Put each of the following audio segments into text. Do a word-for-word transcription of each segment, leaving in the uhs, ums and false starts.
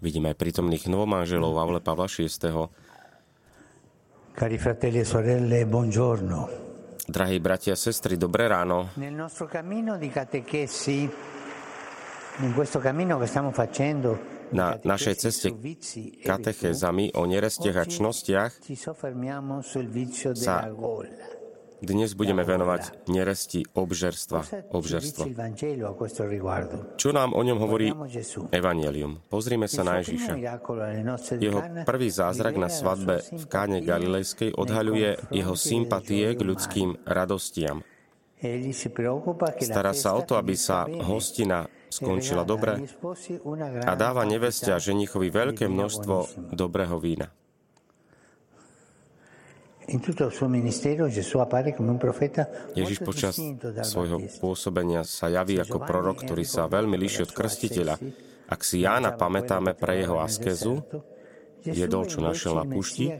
Vidíme aj prítomných novomanželov Aule Pavla šiesteho. Cari fratelli e sorelle, buongiorno. Drahí bratia a sestry, dobré ráno. Na našej ceste katechézami o nerestiach a cnostiach sa dnes budeme venovať neresti obžerstva. Obžerstvo. Čo nám o ňom hovorí Evangelium? Pozrime sa na Ježiša. Jeho prvý zázrak na svadbe v Káne Galilejskej odhaľuje jeho sympatie k ľudským radostiam. Stará sa o to, aby sa hostina skončila dobre a dáva neveste a ženichovi veľké množstvo dobrého vína. Ježiš počas svojho pôsobenia sa javí ako prorok, ktorý sa veľmi líši od krstiteľa. Ak si Jána pamätáme pre jeho askézu, jedol, čo našiel na púšti,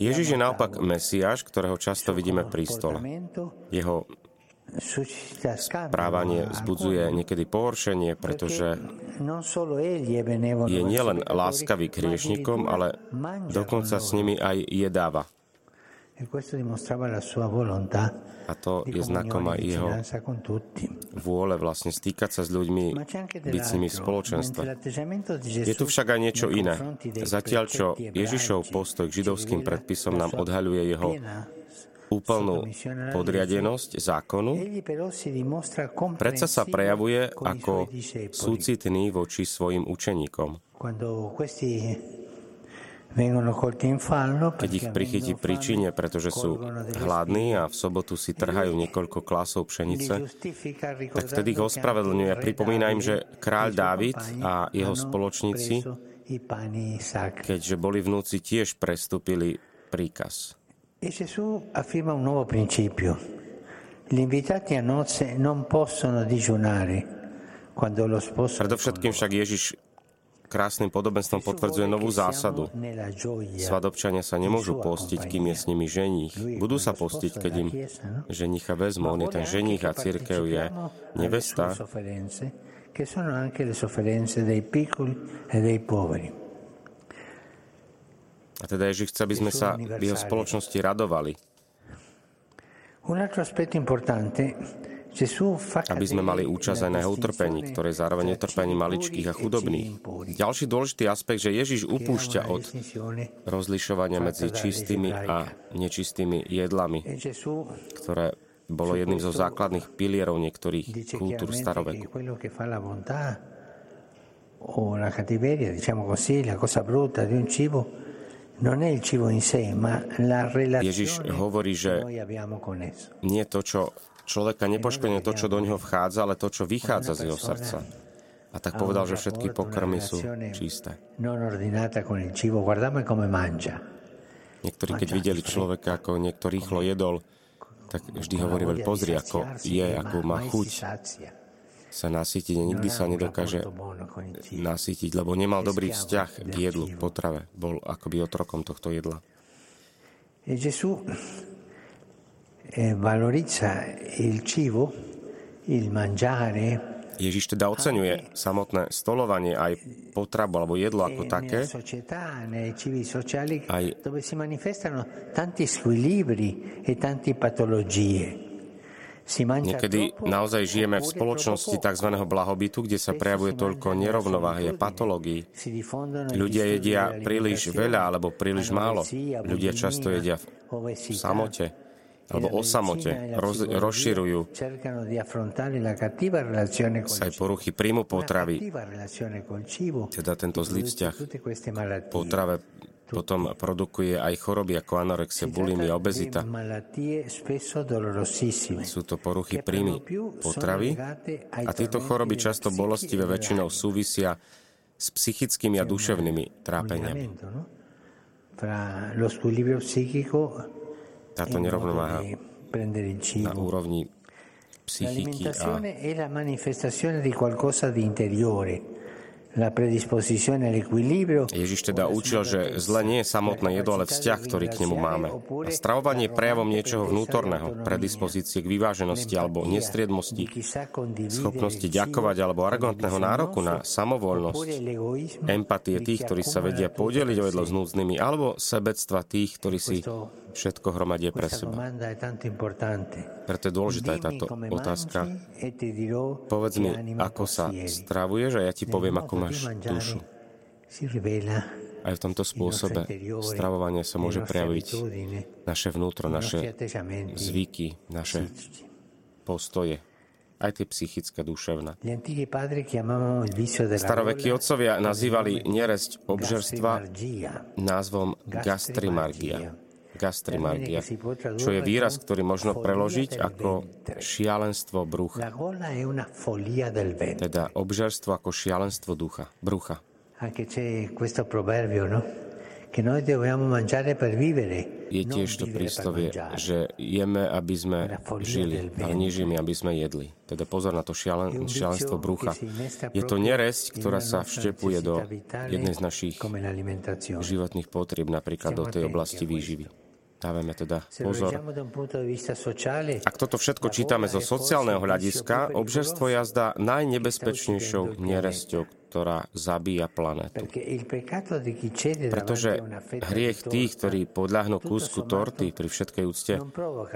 Ježiš je naopak Mesiáš, ktorého často vidíme pri stole. Jeho správanie vzbudzuje niekedy pohoršenie, pretože je nielen láskavý k hriešnikom, ale dokonca s nimi aj jedáva. A to je znakom aj jeho vôle vlastne stýkať sa s ľuďmi, byť s nimi v spoločenstve. Je tu však aj niečo iné. Zatiaľ, čo Ježišov postoj k židovským predpisom nám odhaľuje jeho úplnú podriadenosť zákonu, predsa sa prejavuje ako súcitný voči svojim učeníkom. Keď ich prichytí príčine, pretože sú hladní a v sobotu si trhajú niekoľko klásov pšenice, tak vtedy ich ospravedlňuje a pripomína im, že kráľ David a jeho spoločníci, keďže boli vnúci, tiež prestúpili príkaz. Predovšetkým však Ježiš krásnym podobenstvom potvrdzuje novú zásadu. Svadobčania sa nemôžu postiť, kým je s nimi ženích. Budú sa postiť, keď im ženicha vezmu. On je ten ženích a cirkev je nevesta. A teda Ježiš chce, aby sme sa v jeho spoločnosti radovali. Aby sme mali účasť aj na jeho utrpení, ktoré zároveň utrpení maličkých a chudobných. Ďalší dôležitý aspekt, že Ježiš upúšťa od rozlišovania medzi čistými a nečistými jedlami, ktoré bolo jedným zo základných pilierov niektorých kultúr staroveku. Ježiš hovorí, že nie to, čo človeka nepoškodne to, čo do neho vchádza, ale to, čo vychádza z jeho srdca. A tak povedal, že všetky pokrmy sú čisté. Niektorí, keď videli človeka, ako niekto rýchlo jedol, tak vždy hovorili, pozri, ako je, ako má chuť sa nasytiť. A nikdy sa nedokáže nasytiť, lebo nemal dobrý vzťah k jedlu, k potrave. Bol akoby otrokom tohto jedla. Ježiš teda oceňuje samotné stolovanie, aj potravu alebo jedlo ako také, aj niekedy naozaj žijeme v spoločnosti tzv. Blahobytu, kde sa prejavuje toľko nerovnováhy a patológií. Ľudia jedia príliš veľa alebo príliš málo. Ľudia často jedia v samote alebo o samote, roz, rozširujú sa aj poruchy príjmu potravy, teda tento zlý vzťah potrave potom produkuje aj choroby ako anorexia, bulimia, obezita. Sú to poruchy príjmu potravy a tieto choroby často bolestivé väčšinou súvisia s psychickými a duševnými trápeniami. Táto nerovnováha na úrovni psychiky a Ježiš teda učil, že zle nie je samotné jedlo, ale vzťah, ktorý k nemu máme. A stravovanie je prejavom niečoho vnútorného, predispozície k vyváženosti alebo nestriedmosti, schopnosti ďakovať alebo arrogantného nároku na samovoľnosť, empatie tých, ktorí sa vedia podeliť o jedlo s núdznymi, alebo sebectva tých, ktorí si všetko hromadie pre seba. Preto je dôležitá je táto otázka. Povedz mi, ako sa stravuješ, a ja ti poviem, ako máš dušu. Aj v tomto spôsobe stravovanie sa môže prejaviť naše vnútro, naše zvyky, naše postoje, aj tie psychické, duševné. Starovekí otcovia nazývali neresť obžerstva názvom gastrimargia. Gastrimargia, čo je výraz, ktorý možno preložiť ako šialenstvo brucha. Teda obžerstvo ako šialenstvo ducha, brucha. Je tiež to príslovie, že jeme, aby sme žili, ale nežijeme, aby sme jedli. Teda pozor na to šialen, šialenstvo brucha. Je to neresť, ktorá sa vštepuje do jednej z našich životných potrieb, napríklad do tej oblasti výživy. Dávame teda pozor. Ak toto všetko čítame zo sociálneho hľadiska, obžerstvo je azda najnebezpečnejšou neresťou, ktorá zabíja planetu. Pretože hriech tých, ktorí podľahnú kúsku torty pri všetkej úcte,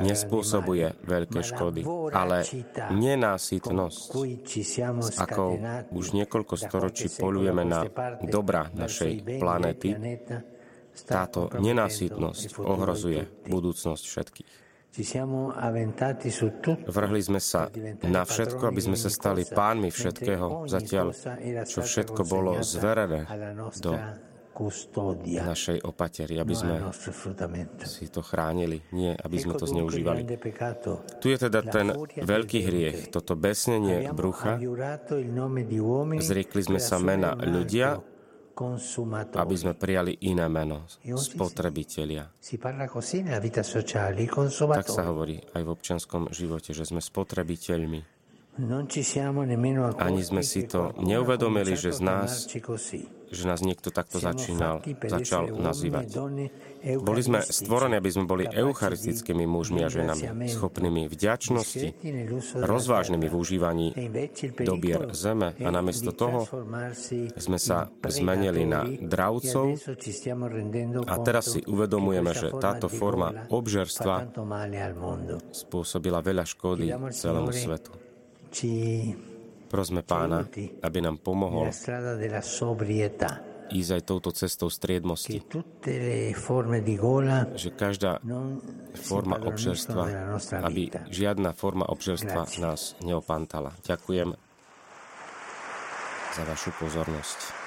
nespôsobuje veľké škody, ale nenásytnosť, s akou už niekoľko storočí poľujeme na dobra našej planéty, táto nenásytnosť ohrozuje budúcnosť všetkých. Vrhli sme sa na všetko, aby sme sa stali pánmi všetkého, zatiaľ čo všetko bolo zverené do našej opatery, aby sme si to chránili, nie aby sme to zneužívali. Tu je teda ten veľký hriech, toto besnenie brucha. Zriekli sme sa mena ľudia, aby sme prijali iné meno, spotrebitelia. Tak sa hovorí aj v občianskom živote, že sme spotrebiteľmi. Ani sme si to neuvedomili, že z nás, že nás niekto takto začínal, začal nazývať. Boli sme stvorení, aby sme boli eucharistickými mužmi a ženami, schopnými vďačnosti, rozvážnymi v užívaní dobier zeme, a namiesto toho sme sa zmenili na dravcov a teraz si uvedomujeme, že táto forma obžerstva spôsobila veľa škody celému svetu. Prosme Pána, aby nám pomohol ísť aj touto cestou striedmosti, že každá forma obžerstva, aby žiadna forma obžerstva nás neopantala. Ďakujem za vašu pozornosť.